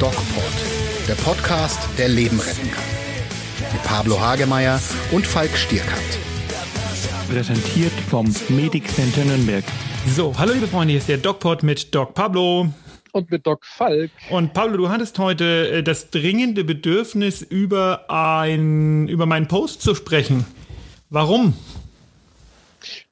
DocPod, der Podcast, der Leben retten kann. Mit Pablo Hagemeier und Falk Stierkant. Präsentiert vom Medic Center Nürnberg. So, hallo liebe Freunde, hier ist der DocPod mit Doc Pablo. Und mit Doc Falk. Und Pablo, du hattest heute das dringende Bedürfnis, über meinen Post zu sprechen. Warum?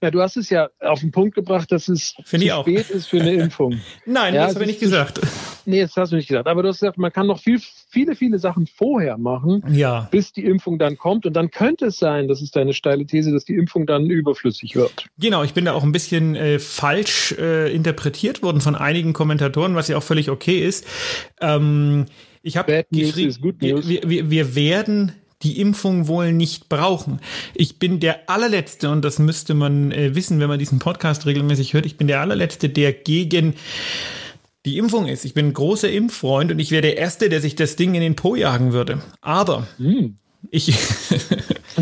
Ja, du hast es ja auf den Punkt gebracht, dass es spät ist für eine Impfung. Nein, ja, das habe ich nicht gesagt. Nee, das hast du nicht gesagt. Aber du hast gesagt, man kann noch viele Sachen vorher machen, ja, bis die Impfung dann kommt. Und dann könnte es sein, das ist deine steile These, dass die Impfung dann überflüssig wird. Genau, ich bin da auch ein bisschen falsch interpretiert worden von einigen Kommentatoren, was ja auch völlig okay ist. Ich habe geschrieben, wir werden die Impfung wohl nicht brauchen. Ich bin der Allerletzte, und das müsste man wissen, wenn man diesen Podcast regelmäßig hört, ich bin der Allerletzte, der gegen die Impfung ist. Ich bin ein großer Impffreund und ich wäre der Erste, der sich das Ding in den Po jagen würde. Aber ich...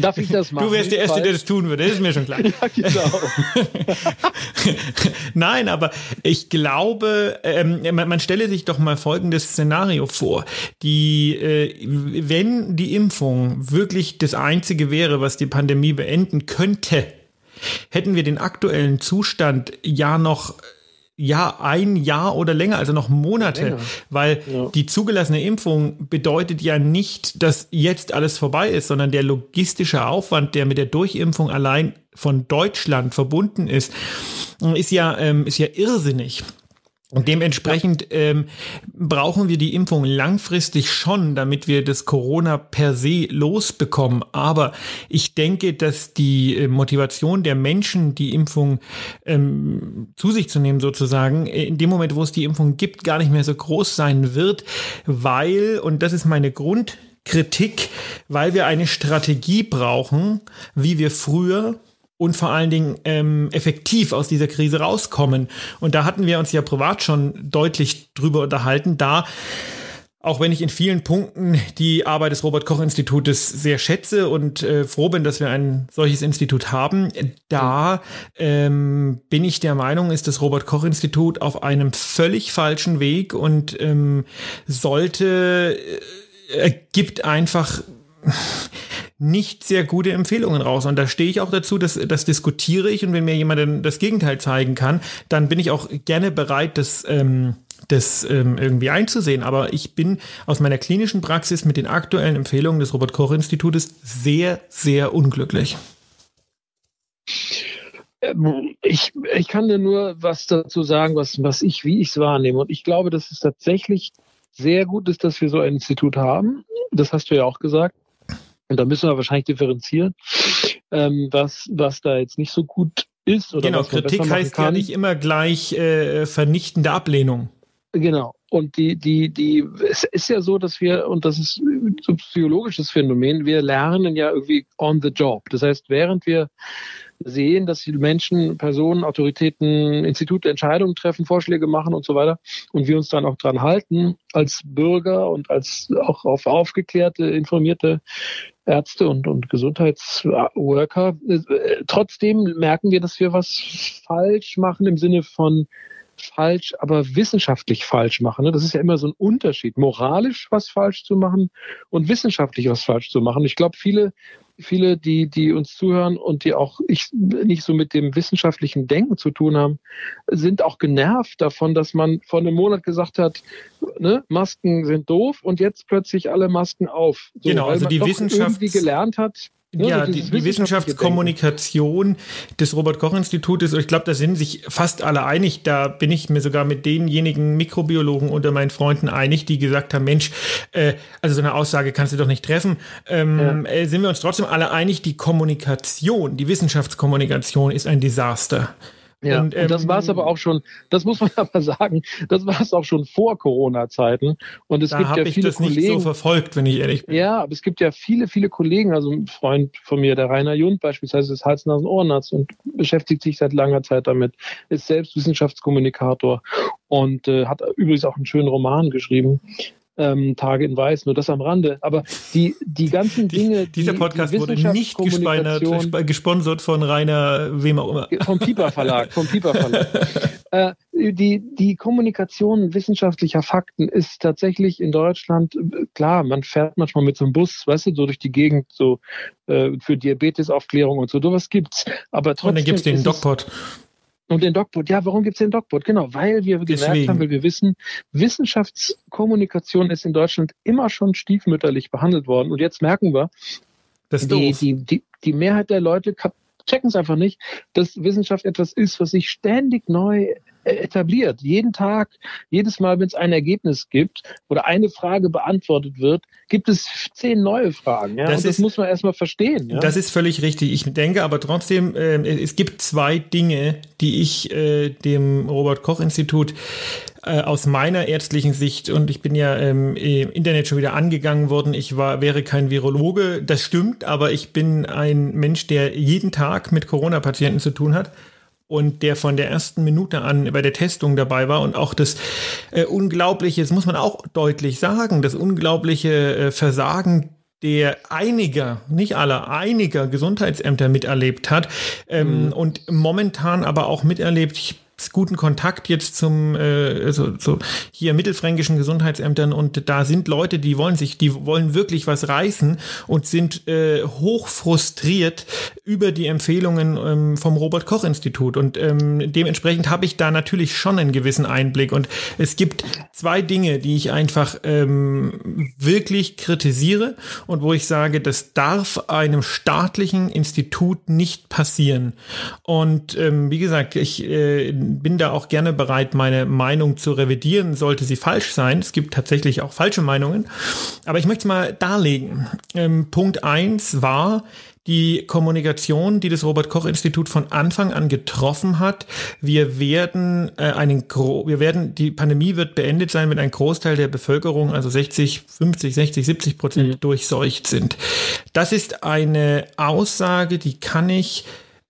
Darf ich das machen? Du wärst der Erste, der das tun würde, das ist mir schon klar. Ja, genau. Nein, aber ich glaube, man stelle sich doch mal folgendes Szenario vor. Wenn die Impfung wirklich das Einzige wäre, was die Pandemie beenden könnte, hätten wir den aktuellen Zustand ja noch... Ja, ein Jahr oder länger, also noch Monate, weil die zugelassene Impfung bedeutet ja nicht, dass jetzt alles vorbei ist, sondern der logistische Aufwand, der mit der Durchimpfung allein von Deutschland verbunden ist, ist ja irrsinnig. Und dementsprechend brauchen wir die Impfung langfristig schon, damit wir das Corona per se losbekommen. Aber ich denke, dass die Motivation der Menschen, die Impfung zu sich zu nehmen sozusagen, in dem Moment, wo es die Impfung gibt, gar nicht mehr so groß sein wird, weil, und das ist meine Grundkritik, weil wir eine Strategie brauchen, wie wir früher und vor allen Dingen effektiv aus dieser Krise rauskommen. Und da hatten wir uns ja privat schon deutlich drüber unterhalten, da, auch wenn ich in vielen Punkten die Arbeit des Robert-Koch-Institutes sehr schätze und froh bin, dass wir ein solches Institut haben, da bin ich der Meinung, ist das Robert-Koch-Institut auf einem völlig falschen Weg und gibt einfach nicht sehr gute Empfehlungen raus. Und da stehe ich auch dazu, das diskutiere ich. Und wenn mir jemand das Gegenteil zeigen kann, dann bin ich auch gerne bereit, das irgendwie einzusehen. Aber ich bin aus meiner klinischen Praxis mit den aktuellen Empfehlungen des Robert-Koch-Institutes sehr, sehr unglücklich. Ich kann dir nur was dazu sagen, wie ich es wahrnehme. Und ich glaube, dass es tatsächlich sehr gut ist, dass wir so ein Institut haben. Das hast du ja auch gesagt. Und da müssen wir wahrscheinlich differenzieren, was da jetzt nicht so gut ist. Oder genau, was Kritik heißt ja nicht immer gleich vernichtende Ablehnung. Genau. Und es ist ja so, dass wir, und das ist so ein psychologisches Phänomen, wir lernen ja irgendwie on the job. Das heißt, während wir sehen, dass die Menschen, Personen, Autoritäten, Institute Entscheidungen treffen, Vorschläge machen und so weiter und wir uns dann auch dran halten als Bürger und als auch auf aufgeklärte, informierte Ärzte und Gesundheitsworker, trotzdem merken wir, dass wir was falsch machen im Sinne von falsch, aber wissenschaftlich falsch machen. Das ist ja immer so ein Unterschied, moralisch was falsch zu machen und wissenschaftlich was falsch zu machen. Ich glaube, viele, die uns zuhören und die auch nicht so mit dem wissenschaftlichen Denken zu tun haben, sind auch genervt davon, dass man vor einem Monat gesagt hat, ne, Masken sind doof und jetzt plötzlich alle Masken auf. So, genau, also die Wissenschaft irgendwie gelernt hat. Ja, also die Wissenschaftskommunikation des Robert-Koch-Institutes, ich glaube, da sind sich fast alle einig, da bin ich mir sogar mit denjenigen Mikrobiologen unter meinen Freunden einig, die gesagt haben, Mensch, also so eine Aussage kannst du doch nicht treffen, sind wir uns trotzdem alle einig, die Kommunikation, die Wissenschaftskommunikation ist ein Desaster. Ja, und das war es aber auch schon, das muss man aber sagen, das war es auch schon vor Corona-Zeiten. Und es gibt ja viele das Kollegen, nicht so verfolgt, wenn ich ehrlich bin. Ja, aber es gibt ja viele Kollegen, also ein Freund von mir, der Rainer Jund beispielsweise, ist Hals-Nasen-Ohrenarzt und beschäftigt sich seit langer Zeit damit, ist selbst Wissenschaftskommunikator und hat übrigens auch einen schönen Roman geschrieben, Tage in Weiß, nur das am Rande. Aber die ganzen Dinge... Dieser Podcast wurde nicht gesponsert von Rainer, wem auch immer. Vom Piper Verlag. die Kommunikation wissenschaftlicher Fakten ist tatsächlich in Deutschland, klar, man fährt manchmal mit so einem Bus, weißt du, so durch die Gegend, so für Diabetesaufklärung und so, sowas gibt's. Aber trotzdem. Und dann gibt's den DocPod. Und den DocBot, ja, warum gibt es den DocBot? Genau, weil wir gemerkt haben, weil wir wissen, Wissenschaftskommunikation ist in Deutschland immer schon stiefmütterlich behandelt worden. Und jetzt merken wir, das ist die Mehrheit der Leute checken es einfach nicht, dass Wissenschaft etwas ist, was sich ständig neu etabliert. Jeden Tag, jedes Mal, wenn es ein Ergebnis gibt oder eine Frage beantwortet wird, gibt es 10 neue Fragen. Ja? Das muss man erstmal verstehen. Ja? Das ist völlig richtig. Ich denke aber trotzdem, es gibt 2 Dinge, die ich dem Robert-Koch-Institut aus meiner ärztlichen Sicht, und ich bin ja im Internet schon wieder angegangen worden, wäre kein Virologe, das stimmt, aber ich bin ein Mensch, der jeden Tag mit Corona-Patienten zu tun hat und der von der ersten Minute an bei der Testung dabei war und auch das unglaubliche, das muss man auch deutlich sagen, das unglaubliche Versagen der einiger, nicht aller, einiger Gesundheitsämter miterlebt hat und momentan aber auch miterlebt, guten Kontakt jetzt zum hier mittelfränkischen Gesundheitsämtern, und da sind Leute, die wollen wirklich was reißen und sind hoch frustriert über die Empfehlungen vom Robert-Koch-Institut, und dementsprechend habe ich da natürlich schon einen gewissen Einblick, und es gibt 2 Dinge, die ich einfach wirklich kritisiere und wo ich sage, das darf einem staatlichen Institut nicht passieren, und wie gesagt, ich bin da auch gerne bereit, meine Meinung zu revidieren, sollte sie falsch sein. Es gibt tatsächlich auch falsche Meinungen. Aber ich möchte es mal darlegen. Punkt 1 war die Kommunikation, die das Robert-Koch-Institut von Anfang an getroffen hat. Die Pandemie wird beendet sein, wenn ein Großteil der Bevölkerung, also 60, 70% durchseucht sind. Das ist eine Aussage, die kann ich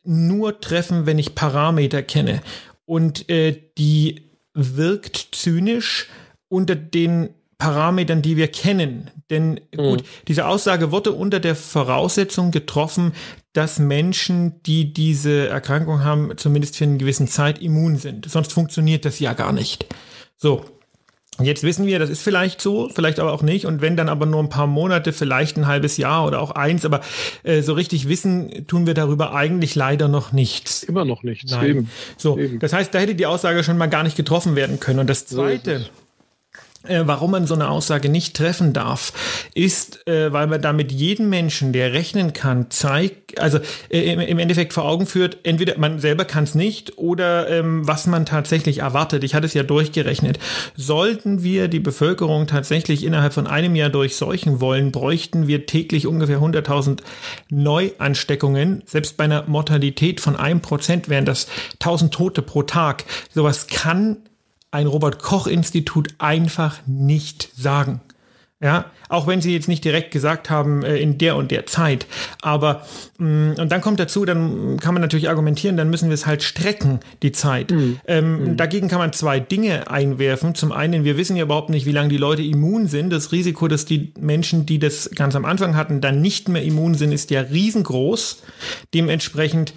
nur treffen, wenn ich Parameter kenne. Und die wirkt zynisch unter den Parametern, die wir kennen. Denn gut, diese Aussage wurde unter der Voraussetzung getroffen, dass Menschen, die diese Erkrankung haben, zumindest für eine gewisse Zeit immun sind. Sonst funktioniert das ja gar nicht. So, jetzt wissen wir, das ist vielleicht so, vielleicht aber auch nicht. Und wenn dann aber nur ein paar Monate, vielleicht ein halbes Jahr oder auch eins, aber so richtig wissen, tun wir darüber eigentlich leider noch nichts. Immer noch nichts. Nein. Eben. So, eben. Das heißt, da hätte die Aussage schon mal gar nicht getroffen werden können. Und das Zweite, warum man so eine Aussage nicht treffen darf, ist, weil man damit jeden Menschen, der rechnen kann, im Endeffekt vor Augen führt, entweder man selber kann es nicht oder was man tatsächlich erwartet. Ich hatte es ja durchgerechnet. Sollten wir die Bevölkerung tatsächlich innerhalb von einem Jahr durchseuchen wollen, bräuchten wir täglich ungefähr 100.000 Neuansteckungen. Selbst bei einer Mortalität von 1% wären das 1.000 Tote pro Tag. Sowas kann ein Robert-Koch-Institut einfach nicht sagen. Ja, auch wenn sie jetzt nicht direkt gesagt haben, in der und der Zeit. Aber, und dann kommt dazu, dann kann man natürlich argumentieren, dann müssen wir es halt strecken, die Zeit. Dagegen kann man 2 Dinge einwerfen. Zum einen, wir wissen ja überhaupt nicht, wie lange die Leute immun sind. Das Risiko, dass die Menschen, die das ganz am Anfang hatten, dann nicht mehr immun sind, ist ja riesengroß. Dementsprechend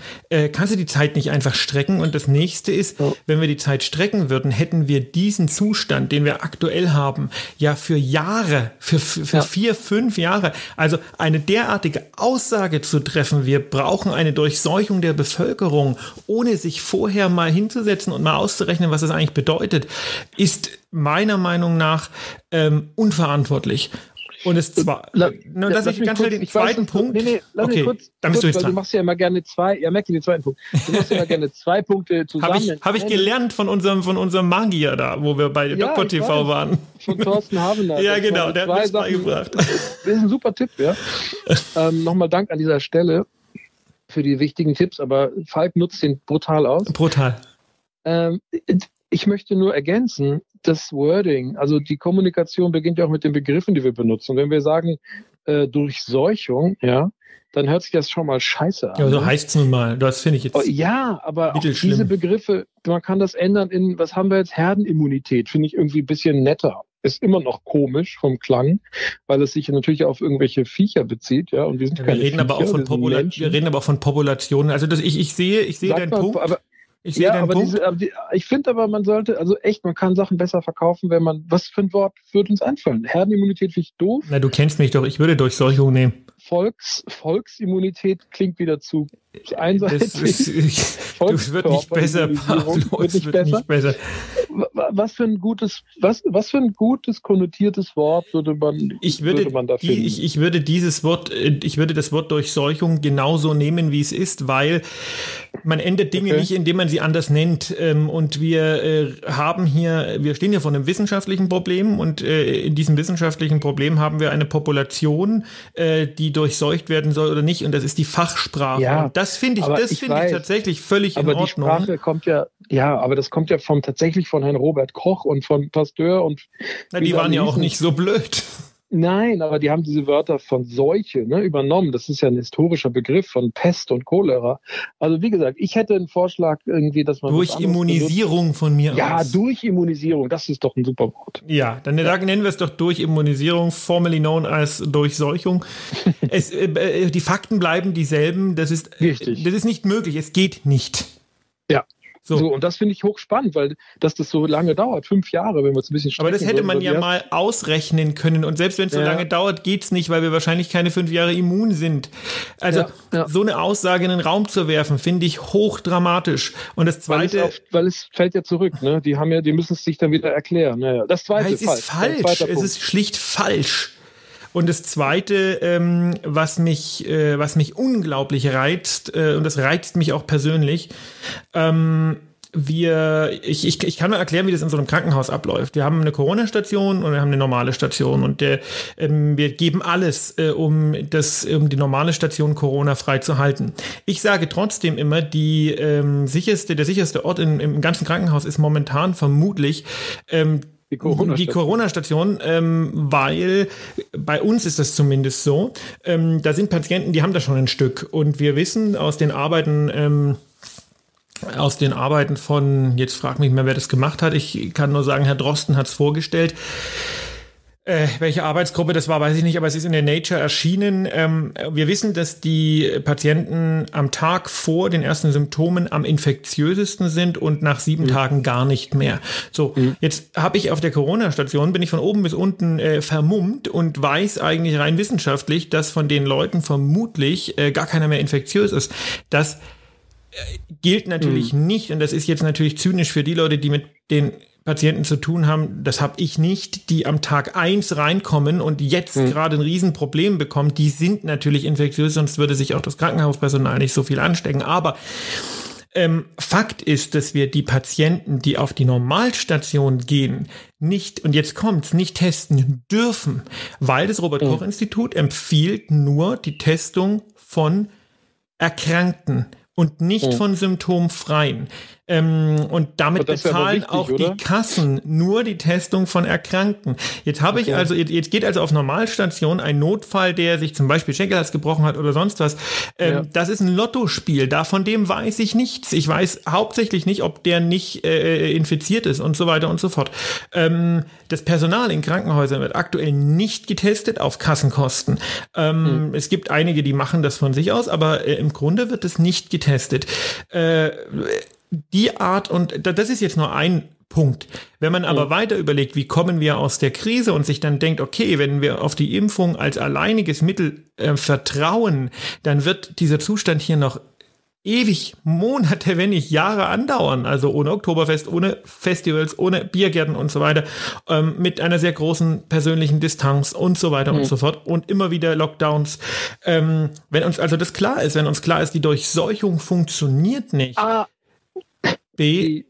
kannst du die Zeit nicht einfach strecken. Und das Nächste ist, wenn wir die Zeit strecken würden, hätten wir diesen Zustand, den wir aktuell haben, ja für Jahre, für 4-5 Jahre. Also eine derartige Aussage zu treffen, wir brauchen eine Durchseuchung der Bevölkerung, ohne sich vorher mal hinzusetzen und mal auszurechnen, was das eigentlich bedeutet, ist meiner Meinung nach unverantwortlich. Und es zwar, dass ich ganz kurz, schnell den zweiten Punkt. Du machst ja immer gerne 2, ja, merkt ihr den zweiten Punkt. Du machst ja immer gerne 2 Punkte zusammen. Habe ich gelernt von unserem Magier da, wo wir bei DoktorTV waren. Von Thorsten Habener. Ja, genau, der hat uns beigebracht. Das ist ein super Tipp, ja. Nochmal Dank an dieser Stelle für die wichtigen Tipps, aber Falk nutzt den brutal aus. Brutal. Ich möchte nur ergänzen, das Wording, also die Kommunikation beginnt ja auch mit den Begriffen, die wir benutzen. Wenn wir sagen Durchseuchung, ja, dann hört sich das schon mal scheiße an. Ja, so heißt es nun mal. Das finde ich jetzt ja, aber auch diese Begriffe, man kann das ändern in, was haben wir jetzt, Herdenimmunität, finde ich irgendwie ein bisschen netter. Ist immer noch komisch vom Klang, weil es sich natürlich auf irgendwelche Viecher bezieht, ja, und wir sind keine Viecher, wir reden aber auch von Populationen. Also ich sehe deinen Punkt. Aber Ich sehe den Punkt. Ich finde aber, man sollte, also echt, man kann Sachen besser verkaufen, wenn man, was für ein Wort würde uns einfallen? Herdenimmunität finde ich doof. Na, du kennst mich doch, ich würde Durchseuchung nehmen. Volksimmunität klingt wieder zu einseitig. Das wird nicht besser, Pablo, es wird nicht besser. Was für ein gutes konnotiertes Wort würde man da finden? Ich würde das Wort Durchseuchung genauso nehmen, wie es ist, weil man ändert Dinge nicht, indem man sie anders nennt. Und wir stehen hier vor einem wissenschaftlichen Problem, und in diesem wissenschaftlichen Problem haben wir eine Population, die durchseucht werden soll oder nicht, und das ist die Fachsprache. Ja, und das finde ich tatsächlich völlig in Ordnung. Aber die Sprache kommt aber das kommt tatsächlich von Herrn Robert Koch und von Pasteur und... Na, die waren ja auch nicht so blöd. Nein, aber die haben diese Wörter von Seuche übernommen. Das ist ja ein historischer Begriff von Pest und Cholera. Also wie gesagt, ich hätte einen Vorschlag irgendwie, dass man... Durch Immunisierung von mir aus. Ja, durch Immunisierung, das ist doch ein super Wort. Ja, dann nennen wir es doch durch Immunisierung, formerly known als Durchseuchung. Die Fakten bleiben dieselben, das ist... Richtig. Das ist nicht möglich, es geht nicht. Ja. So, und das finde ich hochspannend, weil das so lange dauert, 5 Jahre, wenn wir es ein bisschen strecken. Aber das hätte man ja mal ausrechnen können, und selbst wenn es so lange dauert, geht's nicht, weil wir wahrscheinlich keine 5 Jahre immun sind. Also so eine Aussage in den Raum zu werfen, finde ich hochdramatisch. Und das Zweite... Weil es fällt ja zurück, ne? Die müssen es sich dann wieder erklären. Naja, das Zweite ist falsch. Es ist schlicht falsch. Und das Zweite, was mich unglaublich reizt, und das reizt mich auch persönlich, ich kann mal erklären, wie das in so einem Krankenhaus abläuft. Wir haben eine Corona-Station und wir haben eine normale Station, und wir geben alles, um die normale Station Corona-frei zu halten. Ich sage trotzdem immer, der sicherste Ort im ganzen Krankenhaus ist momentan vermutlich die Corona-Station, weil bei uns ist das zumindest so, da sind Patienten, die haben da schon ein Stück, und wir wissen aus den Arbeiten von, jetzt frag mich mal, wer das gemacht hat, ich kann nur sagen, Herr Drosten hat es vorgestellt. Welche Arbeitsgruppe das war, weiß ich nicht, aber es ist in der Nature erschienen. Wir wissen, dass die Patienten am Tag vor den ersten Symptomen am infektiösesten sind und nach 7 Tagen gar nicht mehr. So, jetzt habe ich auf der Corona-Station, bin ich von oben bis unten vermummt und weiß eigentlich rein wissenschaftlich, dass von den Leuten vermutlich gar keiner mehr infektiös ist. Das gilt natürlich nicht, und das ist jetzt natürlich zynisch für die Leute, die mit den Patienten zu tun haben, das habe ich nicht, die am Tag 1 reinkommen und jetzt gerade ein Riesenproblem bekommen, die sind natürlich infektiös, sonst würde sich auch das Krankenhauspersonal nicht so viel anstecken. Aber Fakt ist, dass wir die Patienten, die auf die Normalstation gehen, nicht testen dürfen, weil das Robert-Koch-Institut empfiehlt nur die Testung von Erkrankten und nicht von symptomfreien. Und damit bezahlen wichtig, auch oder? Die Kassen nur die Testung von Erkrankten. Jetzt geht also auf Normalstation ein Notfall, der sich zum Beispiel Schenkelhals gebrochen hat oder sonst was. Das ist ein Lottospiel. Von dem weiß ich nichts. Ich weiß hauptsächlich nicht, ob der nicht infiziert ist und so weiter und so fort. Das Personal in Krankenhäusern wird aktuell nicht getestet auf Kassenkosten. Es gibt einige, die machen das von sich aus, aber im Grunde wird es nicht getestet. Die Art, und das ist jetzt nur ein Punkt. Wenn man aber weiter überlegt, wie kommen wir aus der Krise, und sich dann denkt, okay, wenn wir auf die Impfung als alleiniges Mittel vertrauen, dann wird dieser Zustand hier noch ewig, Monate, wenn nicht Jahre andauern. Also ohne Oktoberfest, ohne Festivals, ohne Biergärten und so weiter, mit einer sehr großen persönlichen Distanz und so weiter und so fort, und immer wieder Lockdowns. Wenn uns also das klar ist, die Durchseuchung funktioniert nicht. Die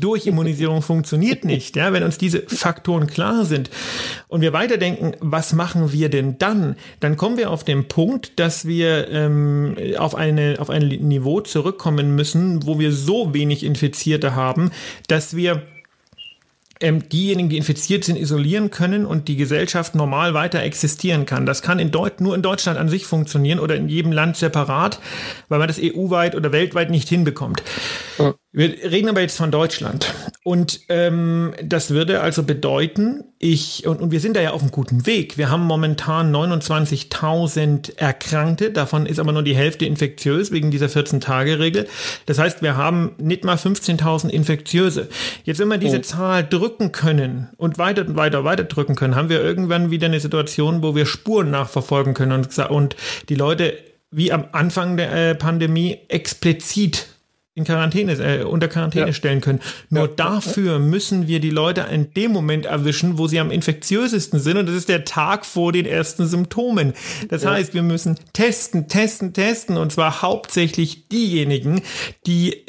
Durchimmunisierung funktioniert nicht, ja, wenn uns diese Faktoren klar sind und wir weiterdenken, was machen wir denn dann? Dann kommen wir auf den Punkt, dass wir auf ein Niveau zurückkommen müssen, wo wir so wenig Infizierte haben, dass wir diejenigen, die infiziert sind, isolieren können und die Gesellschaft normal weiter existieren kann. Das kann nur in Deutschland an sich funktionieren oder in jedem Land separat, weil man das EU-weit oder weltweit nicht hinbekommt. Wir reden aber jetzt von Deutschland und das würde also bedeuten, und wir sind da ja auf einem guten Weg. Wir haben momentan 29.000 Erkrankte, davon ist aber nur die Hälfte infektiös wegen dieser 14-Tage-Regel. Das heißt, wir haben nicht mal 15.000 Infektiöse. Jetzt, wenn wir diese Zahl drücken können und weiter drücken können, haben wir irgendwann wieder eine Situation, wo wir Spuren nachverfolgen können und die Leute wie am Anfang der Pandemie explizit unter Quarantäne stellen können. Nur dafür müssen wir die Leute in dem Moment erwischen, wo sie am infektiösesten sind, und das ist der Tag vor den ersten Symptomen. Das heißt, wir müssen testen, und zwar hauptsächlich diejenigen, die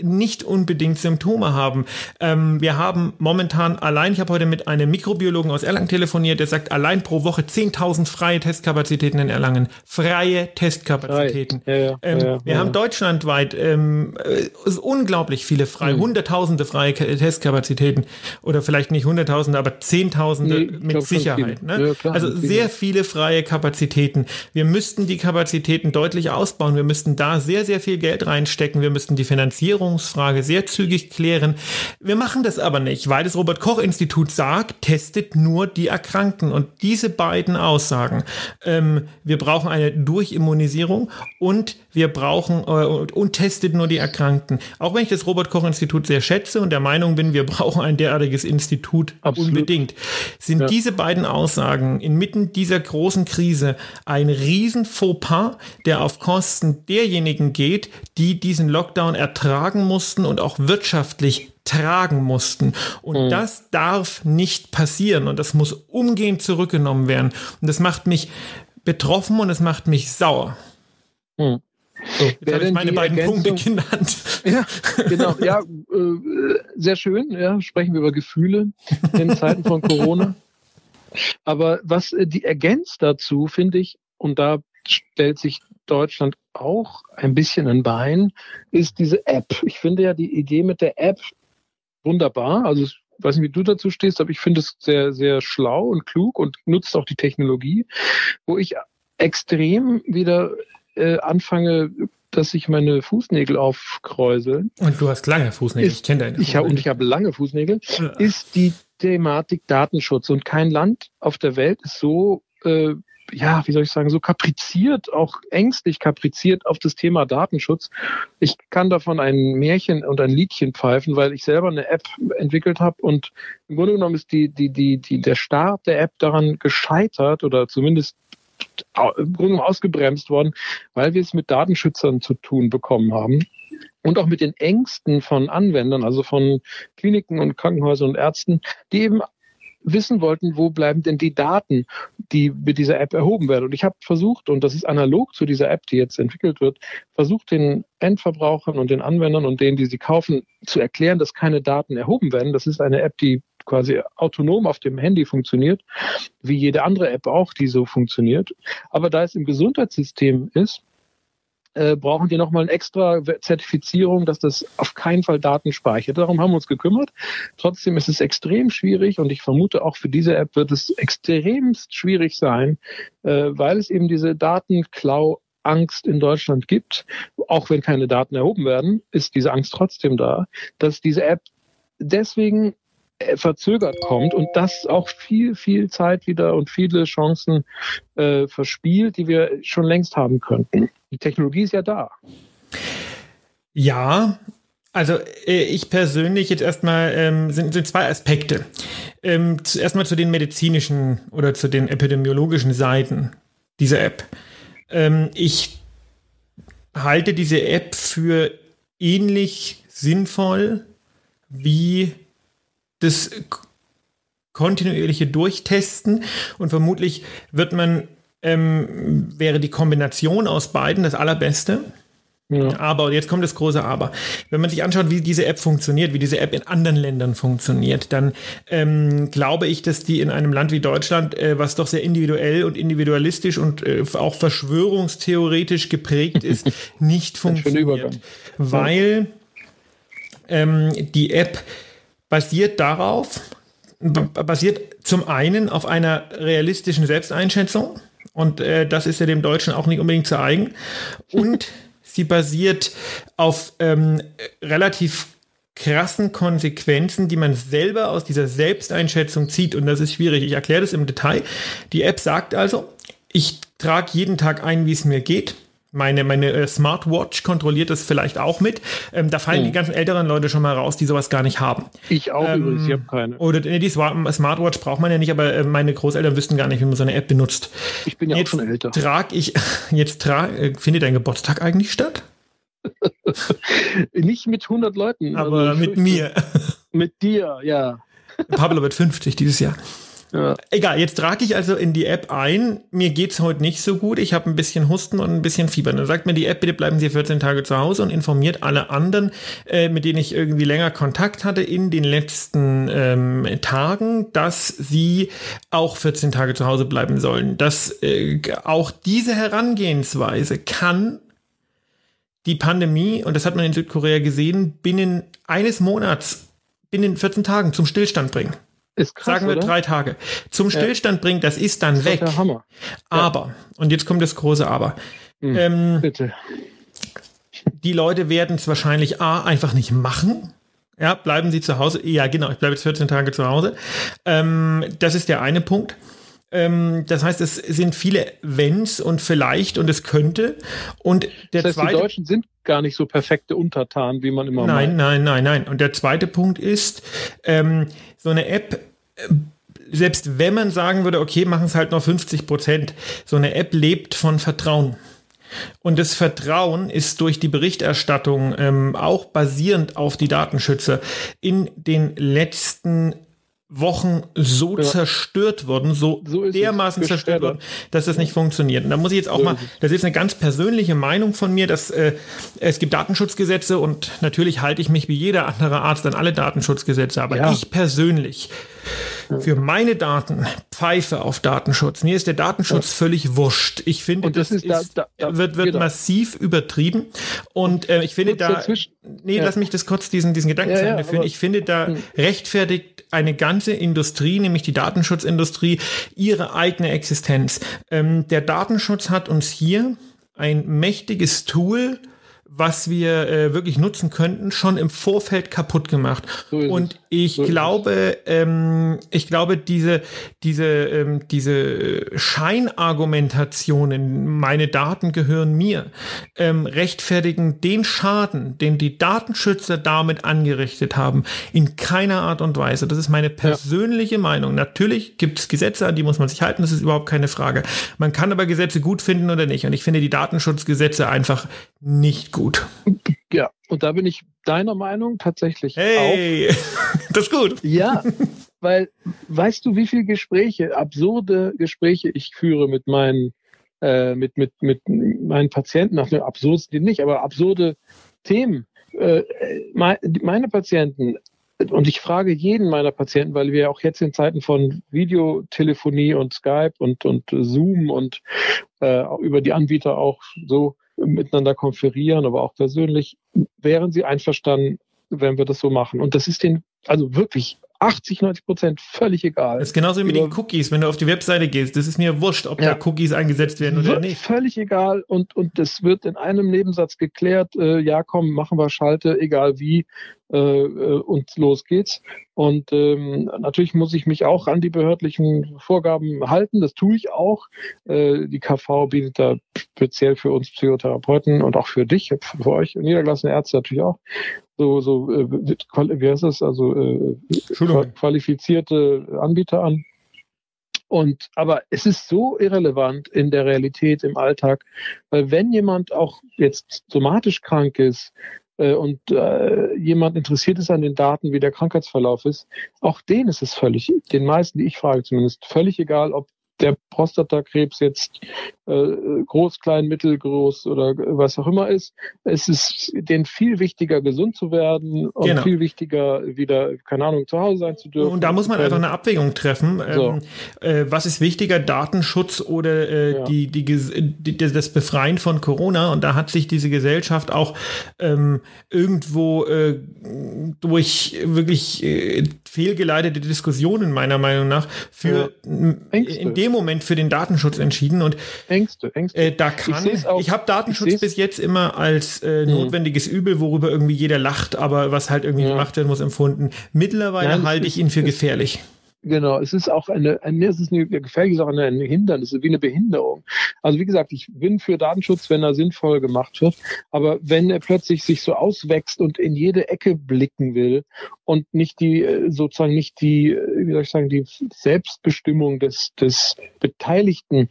nicht unbedingt Symptome haben. Wir haben momentan ich habe heute mit einem Mikrobiologen aus Erlangen telefoniert, der sagt, allein pro Woche 10.000 freie Testkapazitäten in Erlangen. Freie Testkapazitäten. Wir haben deutschlandweit unglaublich viele freie, hunderttausende freie Testkapazitäten, oder vielleicht nicht hunderttausende, aber zehntausende mit Sicherheit. Ne? Ja, klar, also sehr viele freie Kapazitäten. Wir müssten die Kapazitäten deutlich ausbauen. Wir müssten da sehr, sehr viel Geld reinstecken. Wir müssten die Finanzierungsfrage sehr zügig klären. Wir machen das aber nicht, weil das Robert-Koch-Institut sagt, testet nur die Erkrankten. Und diese beiden Aussagen, wir brauchen eine Durchimmunisierung und wir brauchen und testet nur die Erkrankten. Auch wenn ich das Robert-Koch-Institut sehr schätze und der Meinung bin, wir brauchen ein derartiges Institut unbedingt, sind diese beiden Aussagen inmitten dieser großen Krise ein riesen Fauxpas, der auf Kosten derjenigen geht, die diesen Lockdown ertragen mussten und auch wirtschaftlich tragen mussten. Und das darf nicht passieren und das muss umgehend zurückgenommen werden. Und das macht mich betroffen und das macht mich sauer. So, jetzt habe ich meine beiden Punkte genannt. Ja, genau. Ja, sehr schön. Ja, sprechen wir über Gefühle in Zeiten von Corona. Aber was die ergänzt dazu, finde ich, und da stellt sich Deutschland auch ein bisschen ein Bein, ist diese App. Ich finde ja die Idee mit der App wunderbar. Also ich weiß nicht, wie du dazu stehst, aber ich finde es sehr, sehr schlau und klug und nutzt auch die Technologie, wo ich extrem wieder anfange, dass ich meine Fußnägel aufkräuseln. Und du hast lange Fußnägel, ich kenne deine. Ich habe lange Fußnägel, ist die Thematik Datenschutz. Und kein Land auf der Welt ist so, so kapriziert, auch ängstlich kapriziert auf das Thema Datenschutz. Ich kann davon ein Märchen und ein Liedchen pfeifen, weil ich selber eine App entwickelt habe und im Grunde genommen ist der Start der App daran gescheitert oder zumindest im Grunde ausgebremst worden, weil wir es mit Datenschützern zu tun bekommen haben und auch mit den Ängsten von Anwendern, also von Kliniken und Krankenhäusern und Ärzten, die eben wissen wollten, wo bleiben denn die Daten, die mit dieser App erhoben werden. Und ich habe versucht, und das ist analog zu dieser App, die jetzt entwickelt wird, den Endverbrauchern und den Anwendern und denen, die sie kaufen, zu erklären, dass keine Daten erhoben werden. Das ist eine App, die quasi autonom auf dem Handy funktioniert, wie jede andere App auch, die so funktioniert. Aber da es im Gesundheitssystem ist, brauchen die nochmal eine extra Zertifizierung, dass das auf keinen Fall Daten speichert. Darum haben wir uns gekümmert. Trotzdem ist es extrem schwierig und ich vermute auch für diese App wird es extremst schwierig sein, weil es eben diese Datenklau Angst in Deutschland gibt. Auch wenn keine Daten erhoben werden, ist diese Angst trotzdem da, dass diese App deswegen verzögert kommt und das auch viel, viel Zeit wieder und viele Chancen verspielt, die wir schon längst haben könnten. Die Technologie ist ja da. Ja, also ich persönlich jetzt erstmal, sind zwei Aspekte. Erstmal zu den medizinischen oder zu den epidemiologischen Seiten dieser App. Ich halte diese App für ähnlich sinnvoll wie das kontinuierliche Durchtesten und vermutlich wäre die Kombination aus beiden das Allerbeste. Ja. Aber, und jetzt kommt das große Aber. Wenn man sich anschaut, wie diese App funktioniert, wie diese App in anderen Ländern funktioniert, dann glaube ich, dass die in einem Land wie Deutschland, was doch sehr individuell und individualistisch und auch verschwörungstheoretisch geprägt ist, nicht funktioniert. Weil die App basiert zum einen auf einer realistischen Selbsteinschätzung und das ist ja dem Deutschen auch nicht unbedingt zu eigen und Sie basiert auf relativ krassen Konsequenzen, die man selber aus dieser Selbsteinschätzung zieht. Und das ist schwierig. Ich erkläre das im Detail. Die App sagt also, ich trage jeden Tag ein, wie es mir geht. Meine Smartwatch kontrolliert das vielleicht auch mit. Da fallen die ganzen älteren Leute schon mal raus, die sowas gar nicht haben. Ich auch übrigens, ich habe keine. Oder die Smartwatch braucht man ja nicht, aber meine Großeltern wüssten gar nicht, wie man so eine App benutzt. Ich bin ja jetzt auch schon älter. Findet dein Geburtstag eigentlich statt? Nicht mit 100 Leuten. Aber also mit mir. Mit dir, ja. Pablo wird 50 dieses Jahr. Ja. Egal, jetzt trage ich also in die App ein, mir geht's heute nicht so gut, ich habe ein bisschen Husten und ein bisschen Fieber. Dann sagt mir die App, bitte bleiben Sie 14 Tage zu Hause und informiert alle anderen, mit denen ich irgendwie länger Kontakt hatte in den letzten Tagen, dass sie auch 14 Tage zu Hause bleiben sollen. Dass auch diese Herangehensweise kann die Pandemie, und das hat man in Südkorea gesehen, binnen eines Monats, binnen 14 Tagen zum Stillstand bringen. Ist krass, sagen wir, oder? 3 Tage. Zum Stillstand bringen, das ist dann das weg. Ist der Hammer. Aber, und jetzt kommt das große Aber. Bitte. Die Leute werden es wahrscheinlich einfach nicht machen. Ja, bleiben sie zu Hause. Ja, genau, ich bleibe jetzt 14 Tage zu Hause. Das ist der eine Punkt. Das heißt, es sind viele Wenns und vielleicht und es könnte. Und der das heißt, zweite, die Deutschen sind gar nicht so perfekte Untertanen, wie man immer meint. Nein. Und der zweite Punkt ist, so eine App, selbst wenn man sagen würde, okay, machen es halt noch 50%, so eine App lebt von Vertrauen. Und das Vertrauen ist durch die Berichterstattung, auch basierend auf die Datenschützer, in den letzten Wochen so zerstört worden, so dermaßen zerstört worden, dass das nicht funktioniert. Und da muss ich jetzt auch mal, das ist eine ganz persönliche Meinung von mir, dass es gibt Datenschutzgesetze und natürlich halte ich mich wie jeder andere Arzt an alle Datenschutzgesetze, aber ich persönlich für meine Daten pfeife auf Datenschutz. Mir ist der Datenschutz völlig wurscht. Ich finde, und das wird massiv übertrieben und ich finde lass mich das kurz diesen Gedanken zu Ende führen. Ich finde, da rechtfertigt eine ganze Industrie, nämlich die Datenschutzindustrie, ihre eigene Existenz. Der Datenschutz hat uns hier ein mächtiges Tool, was wir wirklich nutzen könnten, schon im Vorfeld kaputt gemacht. Ich glaube, diese Scheinargumentationen, meine Daten gehören mir, rechtfertigen den Schaden, den die Datenschützer damit angerichtet haben, in keiner Art und Weise. Das ist meine persönliche Meinung. Natürlich gibt es Gesetze, an die muss man sich halten, das ist überhaupt keine Frage. Man kann aber Gesetze gut finden oder nicht. Und ich finde die Datenschutzgesetze einfach nicht gut. Ja, und da bin ich deiner Meinung tatsächlich auch. Das ist gut. Ja, weil, weißt du, wie viele Gespräche, absurde Gespräche ich führe mit meinen mit meinen Patienten, nach absurd nicht, aber absurde Themen. Meine Patienten, und ich frage jeden meiner Patienten, weil wir auch jetzt in Zeiten von Videotelefonie und Skype und Zoom und über die Anbieter auch so miteinander konferieren, aber auch persönlich, wären sie einverstanden, wenn wir das so machen. Und das ist denen also wirklich 80-90% völlig egal. Das ist genauso wie mit den Cookies, wenn du auf die Webseite gehst. Das ist mir wurscht, ob da Cookies eingesetzt werden oder nicht. Völlig egal und das wird in einem Nebensatz geklärt. Ja, komm, machen wir Schalte, egal wie. Und los geht's. Und natürlich muss ich mich auch an die behördlichen Vorgaben halten. Das tue ich auch. Die KV bietet da speziell für uns Psychotherapeuten und auch für dich, für euch niedergelassene Ärzte natürlich auch. Wie heißt das? Also qualifizierte Anbieter an. Aber es ist so irrelevant in der Realität, im Alltag, weil wenn jemand auch jetzt somatisch krank ist, und jemand interessiert ist an den Daten, wie der Krankheitsverlauf ist, auch denen ist es völlig, den meisten, die ich frage zumindest, völlig egal, ob der Prostatakrebs jetzt groß, klein, mittelgroß oder was auch immer ist. Es ist denen viel wichtiger, gesund zu werden und viel wichtiger, wieder, keine Ahnung, zu Hause sein zu dürfen. Und da muss man einfach eine Abwägung treffen. Was ist wichtiger, Datenschutz oder das Befreien von Corona? Und da hat sich diese Gesellschaft auch irgendwo durch wirklich fehlgeleitete Diskussionen meiner Meinung nach für in dem Moment für den Datenschutz entschieden. Und Ängste. Ich habe Datenschutz bis jetzt immer als notwendiges Übel, worüber irgendwie jeder lacht, aber was halt irgendwie gemacht werden muss, empfunden. Mittlerweile halte ich ihn für gefährlich. Genau, es ist auch eine gefährliche Sache, ein Hindernis, wie eine Behinderung. Also wie gesagt, ich bin für Datenschutz, wenn er sinnvoll gemacht wird, aber wenn er plötzlich sich so auswächst und in jede Ecke blicken will und die Selbstbestimmung des Beteiligten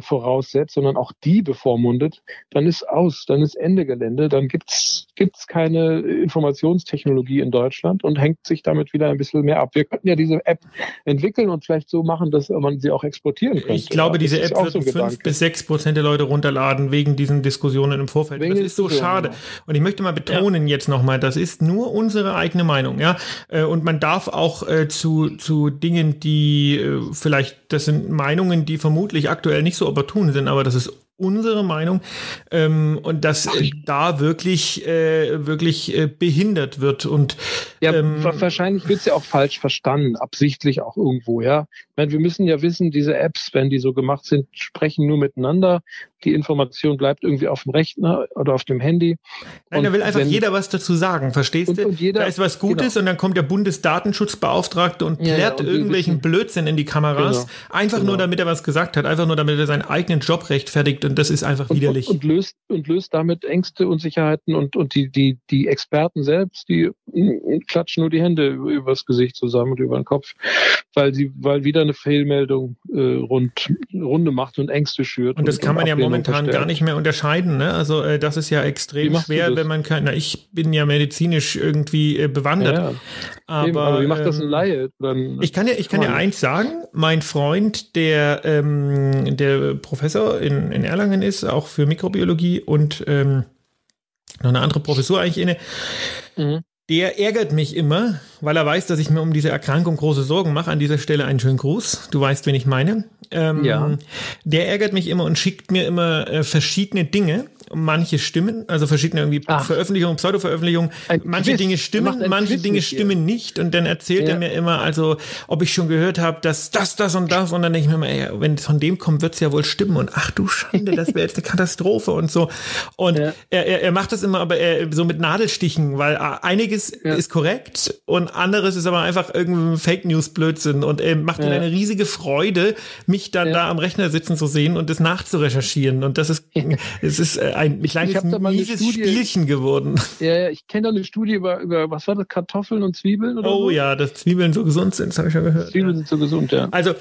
voraussetzt, sondern auch die bevormundet, dann ist aus, dann ist Ende Gelände, dann gibt's keine Informationstechnologie in Deutschland und hängt sich damit wieder ein bisschen mehr ab. Wir könnten ja diese App entwickeln und vielleicht so machen, dass man sie auch exportieren könnte. Ich glaube, diese App wird 5-6% der Leute runterladen wegen diesen Diskussionen im Vorfeld. Das ist so schade. Und ich möchte mal betonen jetzt nochmal, das ist nur unsere eigene Meinung, ja. Und man darf auch zu Dingen, die vielleicht, das sind Meinungen, die vermutlich aktuell nicht so opportun sind, aber das ist unsere Meinung, und dass da wirklich behindert wird. Und wahrscheinlich wird es ja auch falsch verstanden, absichtlich auch irgendwo, ja. Ich meine, wir müssen ja wissen, diese Apps, wenn die so gemacht sind, sprechen nur miteinander. Die Information bleibt irgendwie auf dem Rechner oder auf dem Handy. Nein, da will einfach jeder was dazu sagen, verstehst du? Da ist was Gutes und dann kommt der Bundesdatenschutzbeauftragte und klärt irgendwelchen Blödsinn in die Kameras, einfach nur damit er was gesagt hat, einfach nur damit er seinen eigenen Job rechtfertigt, und das ist einfach widerlich. Und löst damit Ängste, Unsicherheiten und die Experten selbst, die klatschen nur die Hände übers Gesicht zusammen und über den Kopf, weil wieder eine Fehlmeldung Runde macht und Ängste schürt. Und das kann man ja momentan gar nicht mehr unterscheiden, ne? Also das ist ja extrem schwer, wenn man ich bin ja medizinisch irgendwie bewandert. Ja. Aber wie macht das ein Laie? Ich kann ja eins sagen, mein Freund, der Professor in Erlangen ist, auch für Mikrobiologie und noch eine andere Professur eigentlich inne, der ärgert mich immer, weil er weiß, dass ich mir um diese Erkrankung große Sorgen mache. An dieser Stelle einen schönen Gruß. Du weißt, wen ich meine. Der ärgert mich immer und schickt mir immer verschiedene Dinge. Manche stimmen, also verschiedene irgendwie Veröffentlichungen, Pseudo-Veröffentlichungen. Manche Dinge stimmen, manche Dinge stimmen nicht. Und dann erzählt er mir immer, also ob ich schon gehört habe, dass das und das. Und dann denke ich mir immer, wenn es von dem kommt, wird es ja wohl stimmen. Und ach du Schande, das wäre jetzt eine Katastrophe und so. Und er macht das immer, aber so mit Nadelstichen, weil einiges ist korrekt und anderes ist aber einfach irgendwie Fake News Blödsinn. Und er macht mir eine riesige Freude, mich dann da am Rechner sitzen zu sehen und das nachzurecherchieren. Und das ist, ein kleines, mieses Spielchen geworden. Ja, ich kenne da eine Studie über was war das, Kartoffeln und Zwiebeln? Oder so? Ja, dass Zwiebeln so gesund sind, das habe ich ja gehört. Zwiebeln sind so gesund, ja. Also,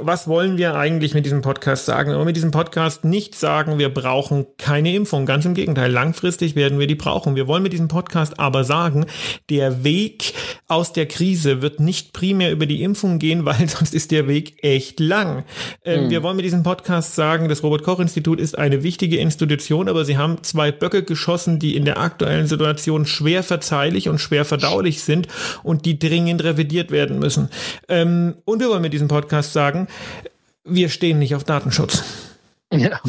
was wollen wir eigentlich mit diesem Podcast sagen? Aber mit diesem Podcast nicht sagen, wir brauchen keine Impfung. Ganz im Gegenteil, langfristig werden wir die brauchen. Wir wollen mit diesem Podcast aber sagen, der Weg aus der Krise wird nicht primär über die Impfung gehen, weil sonst ist der Weg echt lang. Wir wollen mit diesem Podcast sagen, das Robert-Koch-Institut ist eine wichtige Institution, aber sie haben zwei Böcke geschossen, die in der aktuellen Situation schwer verzeihlich und schwer verdaulich sind und die dringend revidiert werden müssen. Und wir wollen mit diesem Podcast sagen, wir stehen nicht auf Datenschutz. Ja.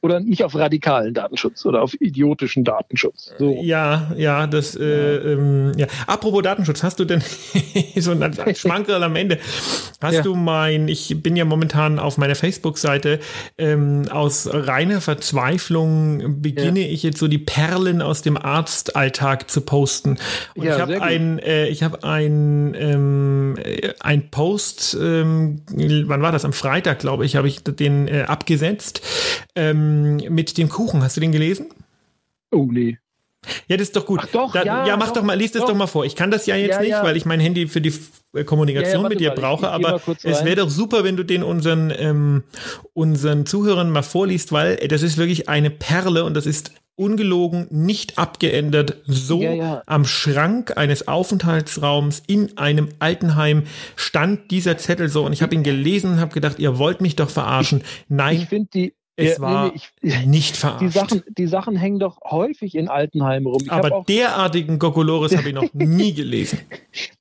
Oder nicht auf radikalen Datenschutz oder auf idiotischen Datenschutz. So. Ja, das ja. Apropos Datenschutz, hast du denn so ein Schmankerl am Ende? Hast du ich bin ja momentan auf meiner Facebook-Seite, aus reiner Verzweiflung beginne ich jetzt so die Perlen aus dem Arztalltag zu posten. Und ich habe ein Post, wann war das? Am Freitag, glaube ich, habe ich den abgesendet. Mit dem Kuchen. Hast du den gelesen? Oh, nee. Ja, das ist doch gut. Ach doch, lies das doch mal vor. Ich kann das ja jetzt nicht, weil ich mein Handy für die Kommunikation mit dir brauche, aber es wäre doch super, wenn du den unseren Zuhörern mal vorliest, weil das ist wirklich eine Perle und das ist ungelogen, nicht abgeändert, so am Schrank eines Aufenthaltsraums in einem Altenheim stand dieser Zettel so, und ich habe ihn gelesen und habe gedacht, ihr wollt mich doch verarschen. Nein. Ich finde es war nicht verarscht. Die Sachen hängen doch häufig in Altenheimen rum. Aber derartigen Gokolores habe ich noch nie gelesen.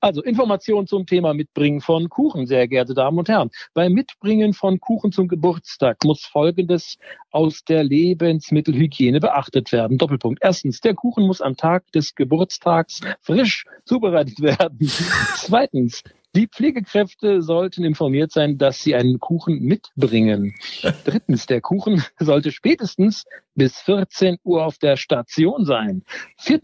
Also Informationen zum Thema Mitbringen von Kuchen, sehr geehrte Damen und Herren. Beim Mitbringen von Kuchen zum Geburtstag muss Folgendes aus der Lebensmittelhygiene beachtet werden. Doppelpunkt. 1. Der Kuchen muss am Tag des Geburtstags frisch zubereitet werden. 2. Die Pflegekräfte sollten informiert sein, dass sie einen Kuchen mitbringen. 3. Der Kuchen sollte spätestens bis 14 Uhr auf der Station sein. 4.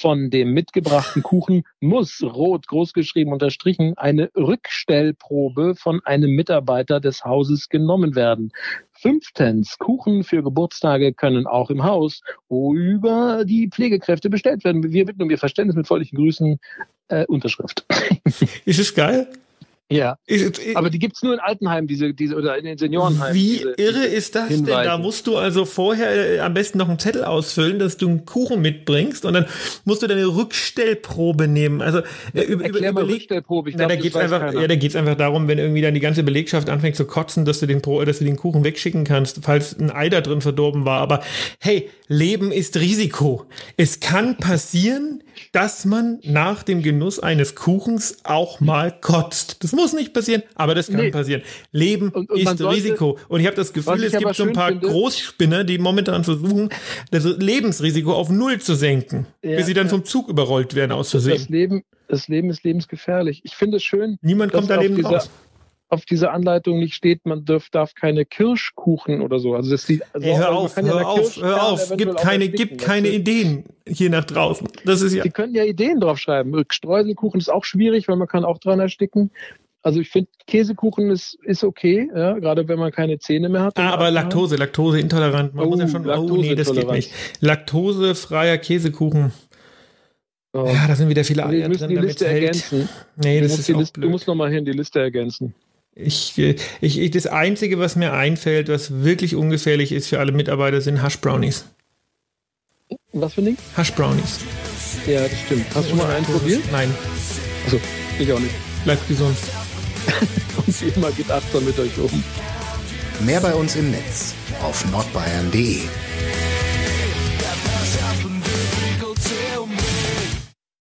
Von dem mitgebrachten Kuchen muss rot großgeschrieben unterstrichen eine Rückstellprobe von einem Mitarbeiter des Hauses genommen werden. 5. Kuchen für Geburtstage können auch im Haus über die Pflegekräfte bestellt werden. Wir bitten um Ihr Verständnis mit freundlichen Grüßen. Unterschrift. Ist es geil? Ja, aber die gibt's nur in Altenheimen, diese oder in den Seniorenheimen. Wie irre ist das denn? Da musst du also vorher am besten noch einen Zettel ausfüllen, dass du einen Kuchen mitbringst und dann musst du deine Rückstellprobe nehmen. Also Rückstellprobe. Ich glaub, na, da geht's einfach darum, wenn irgendwie dann die ganze Belegschaft anfängt zu kotzen, dass du den Kuchen wegschicken kannst, falls ein Ei da drin verdorben war. Aber hey, Leben ist Risiko. Es kann passieren, dass man nach dem Genuss eines Kuchens auch mal kotzt. Das muss nicht passieren, aber das kann passieren. Leben ist Risiko. Und ich habe das Gefühl, es gibt so ein paar Großspinner, die momentan versuchen, das Lebensrisiko auf 0 zu senken, bis sie dann vom Zug überrollt werden aus Versehen. Das Leben ist lebensgefährlich. Ich finde es schön, niemand kommt da lebend raus. Auf dieser Anleitung nicht steht, man darf keine Kirschkuchen oder so. Also das sieht, also hör auf, gibt keine Ideen hier nach draußen. Das ist ja. Die können ja Ideen draufschreiben. Streuselkuchen ist auch schwierig, weil man kann auch dran ersticken. Also ich finde, Käsekuchen ist okay, ja, gerade wenn man keine Zähne mehr hat. Aber Laktoseintolerant. Man muss ja schon, das geht nicht. Laktosefreier Käsekuchen. So. Ja, da sind wieder viele Eier drin, die Liste ergänzen. Nee, das ist auch blöd. Du musst nochmal hier in die Liste ergänzen. Das Einzige, was mir einfällt, was wirklich ungefährlich ist für alle Mitarbeiter, sind Haschbrownies. Was für Ding? Haschbrownies. Ja, das stimmt. Hast du schon mal einen probiert? Nein. Achso, ich auch nicht. Bleibt gesund. Und wie immer, geht achtsam mit euch um. Mehr bei uns im Netz auf nordbayern.de